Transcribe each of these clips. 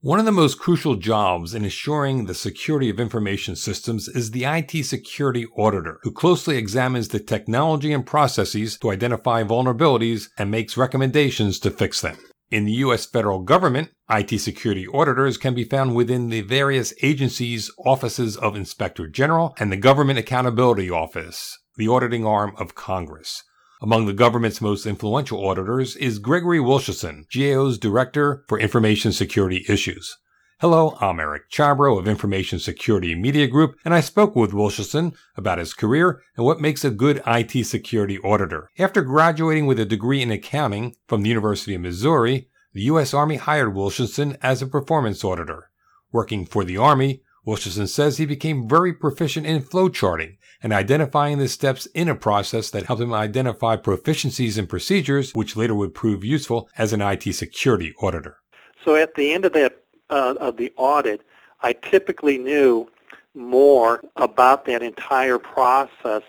One of the most crucial jobs in assuring the security of information systems is the IT security auditor, who closely examines the technology and processes to identify vulnerabilities and makes recommendations to fix them. In the U.S. federal government, IT security auditors can be found within the various agencies, offices of Inspector General, and the Government Accountability Office, the auditing arm of Congress. Among the government's most influential auditors is Gregory Wilshusen, GAO's Director for Information Security Issues. Hello, I'm Eric Chabrow of Information Security Media Group, and I spoke with Wilshusen about his career and what makes a good IT security auditor. After graduating with a degree in accounting from the University of Missouri, the U.S. Army hired Wilshusen as a performance auditor. Working for the Army, Wilshusen says he became very proficient in flowcharting and identifying the steps in a process that helped him identify proficiencies in procedures, which later would prove useful as an IT security auditor. So at the end of the audit, I typically knew more about that entire process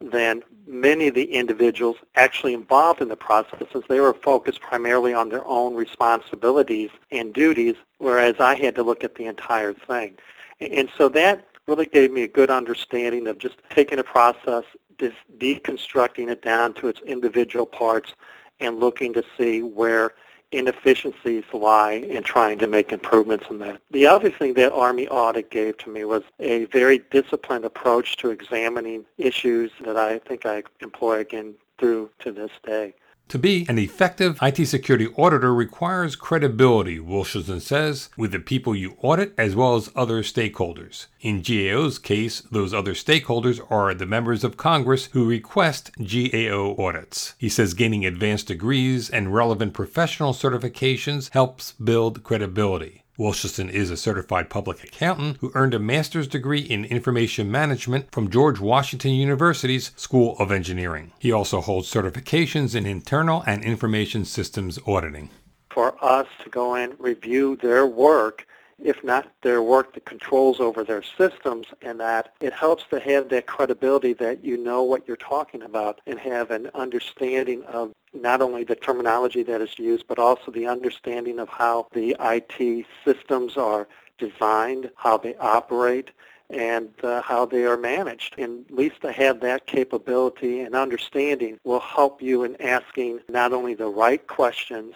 than many of the individuals actually involved in the process, since they were focused primarily on their own responsibilities and duties, whereas I had to look at the entire thing. And so that really gave me a good understanding of just taking a process, just deconstructing it down to its individual parts and looking to see where inefficiencies lie and trying to make improvements in that. The other thing that Army audit gave to me was a very disciplined approach to examining issues that I think I employ again through to this day. To be an effective IT security auditor requires credibility, Wilshusen says, with the people you audit as well as other stakeholders. In GAO's case, those other stakeholders are the members of Congress who request GAO audits. He says gaining advanced degrees and relevant professional certifications helps build credibility. Wilshusen is a certified public accountant who earned a master's degree in information management from George Washington University's School of Engineering. He also holds certifications in internal and information systems auditing. For us to go and review their work, if not their work that controls over their systems, and that it helps to have that credibility that you know what you're talking about and have an understanding of not only the terminology that is used, but also the understanding of how the IT systems are designed, how they operate, and how they are managed. And at least to have that capability and understanding will help you in asking not only the right questions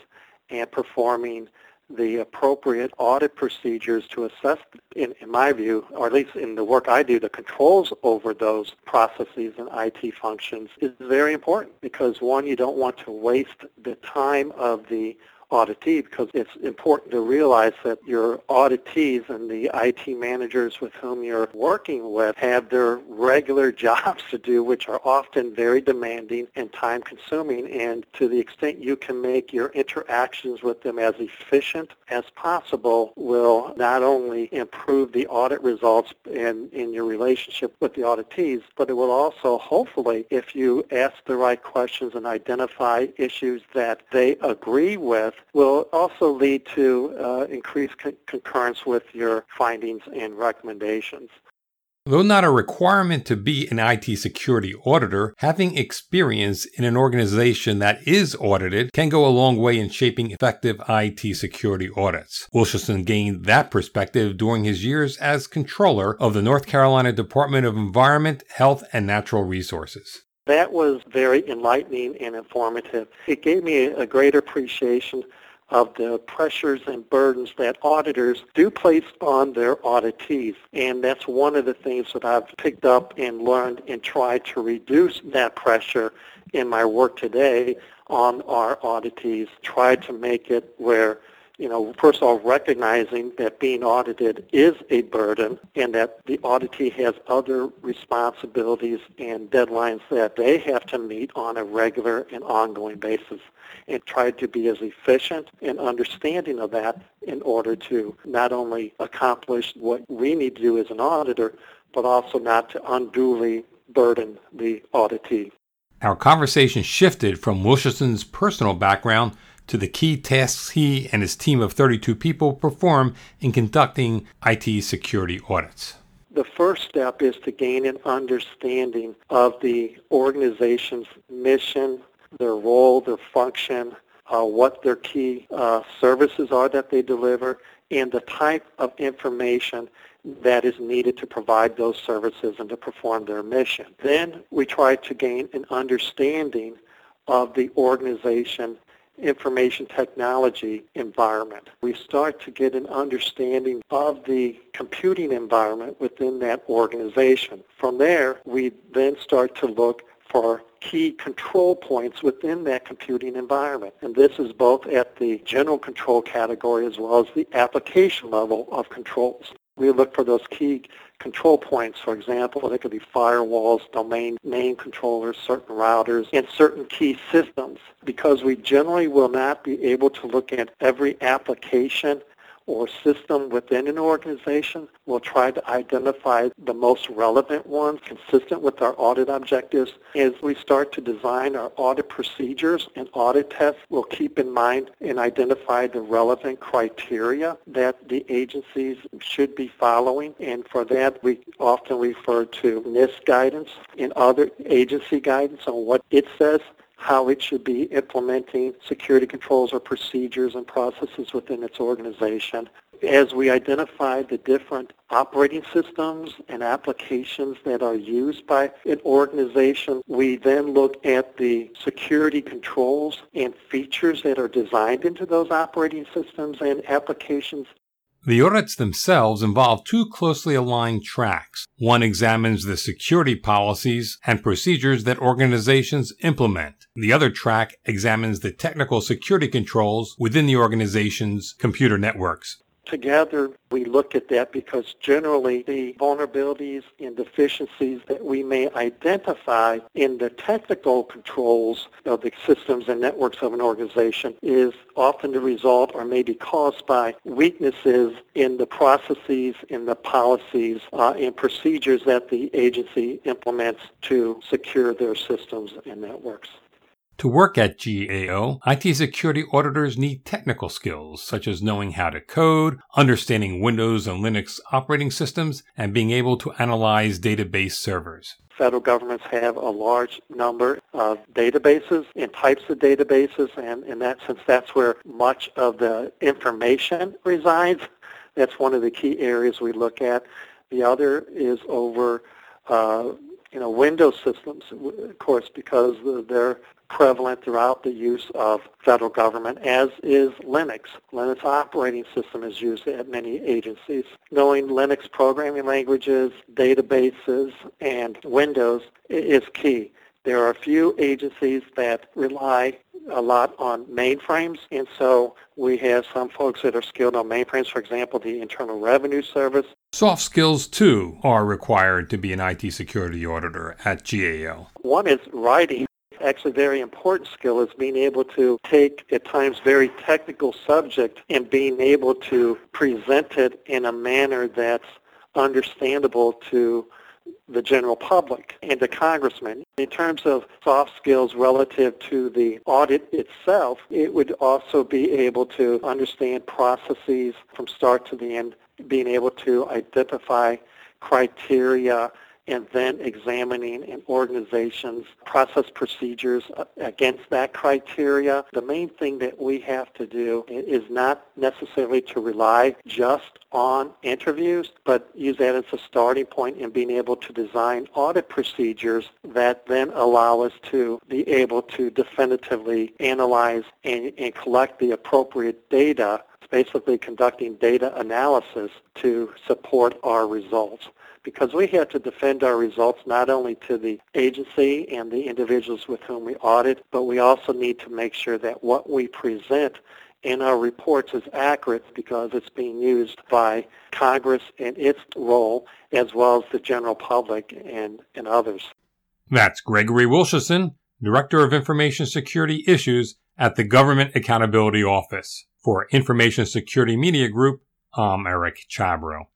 and performing the appropriate audit procedures to assess, in my view, or at least in the work I do, the controls over those processes and IT functions is very important because, one, you don't want to waste the time of the auditee because it's important to realize that your auditees and the IT managers with whom you're working with have their regular jobs to do, which are often very demanding and time-consuming, and to the extent you can make your interactions with them as efficient as possible will not only improve the audit results and in your relationship with the auditees, but it will also, hopefully, if you ask the right questions and identify issues that they agree with, will also lead to increased concurrence with your findings and recommendations. Though not a requirement to be an IT security auditor, having experience in an organization that is audited can go a long way in shaping effective IT security audits. Wilshusen gained that perspective during his years as controller of the North Carolina Department of Environment, Health, and Natural Resources. That was very enlightening and informative. It gave me a greater appreciation of the pressures and burdens that auditors do place on their auditees. And that's one of the things that I've picked up and learned and tried to reduce that pressure in my work today on our auditees, try to make it where, you know, first of all, recognizing that being audited is a burden and that the auditee has other responsibilities and deadlines that they have to meet on a regular and ongoing basis, and try to be as efficient and understanding of that in order to not only accomplish what we need to do as an auditor, but also not to unduly burden the auditee. Our conversation shifted from Wilshusen's personal background to the key tasks he and his team of 32 people perform in conducting IT security audits. The first step is to gain an understanding of the organization's mission, their role, their function, what their key services are that they deliver, and the type of information that is needed to provide those services and to perform their mission. Then we try to gain an understanding of the organization information technology environment. We start to get an understanding of the computing environment within that organization. From there, we then start to look for key control points within that computing environment. And this is both at the general control category as well as the application level of controls. We look for those key control points. For example, they could be firewalls, domain name controllers, certain routers, and certain key systems, because we generally will not be able to look at every application or system within an organization. We'll try to identify the most relevant ones consistent with our audit objectives. As we start to design our audit procedures and audit tests, we'll keep in mind and identify the relevant criteria that the agencies should be following. And for that, we often refer to NIST guidance and other agency guidance on what it says, how it should be implementing security controls or procedures and processes within its organization. As we identify the different operating systems and applications that are used by an organization, we then look at the security controls and features that are designed into those operating systems and applications. The audits themselves involve two closely aligned tracks. One examines the security policies and procedures that organizations implement. The other track examines the technical security controls within the organization's computer networks. Together, we look at that because generally the vulnerabilities and deficiencies that we may identify in the technical controls of the systems and networks of an organization is often the result or may be caused by weaknesses in the processes, in the policies, and procedures that the agency implements to secure their systems and networks. To work at GAO, IT security auditors need technical skills, such as knowing how to code, understanding Windows and Linux operating systems, and being able to analyze database servers. Federal governments have a large number of databases and types of databases, and in that sense, that's where much of the information resides. That's one of the key areas we look at. The other is over Windows systems, of course, because they're prevalent throughout the use of federal government, as is Linux. Linux operating system is used at many agencies. Knowing Linux programming languages, databases, and Windows is key. There are a few agencies that rely a lot on mainframes, and so we have some folks that are skilled on mainframes, for example, the Internal Revenue Service. Soft skills, too, are required to be an IT security auditor at GAO. One is writing. Actually, a very important skill is being able to take, at times, very technical subject and being able to present it in a manner that's understandable to the general public and the congressman. In terms of soft skills relative to the audit itself, it would also be able to understand processes from start to the end, being able to identify criteria and then examining an organization's process procedures against that criteria. The main thing that we have to do is not necessarily to rely just on interviews, but use that as a starting point in being able to design audit procedures that then allow us to be able to definitively analyze and collect the appropriate data, basically conducting data analysis to support our results, because we have to defend our results not only to the agency and the individuals with whom we audit, but we also need to make sure that what we present in our reports is accurate because it's being used by Congress in its role as well as the general public and others. That's Gregory Wilshusen, Director of Information Security Issues at the Government Accountability Office. For Information Security Media Group, I'm Eric Chabrow.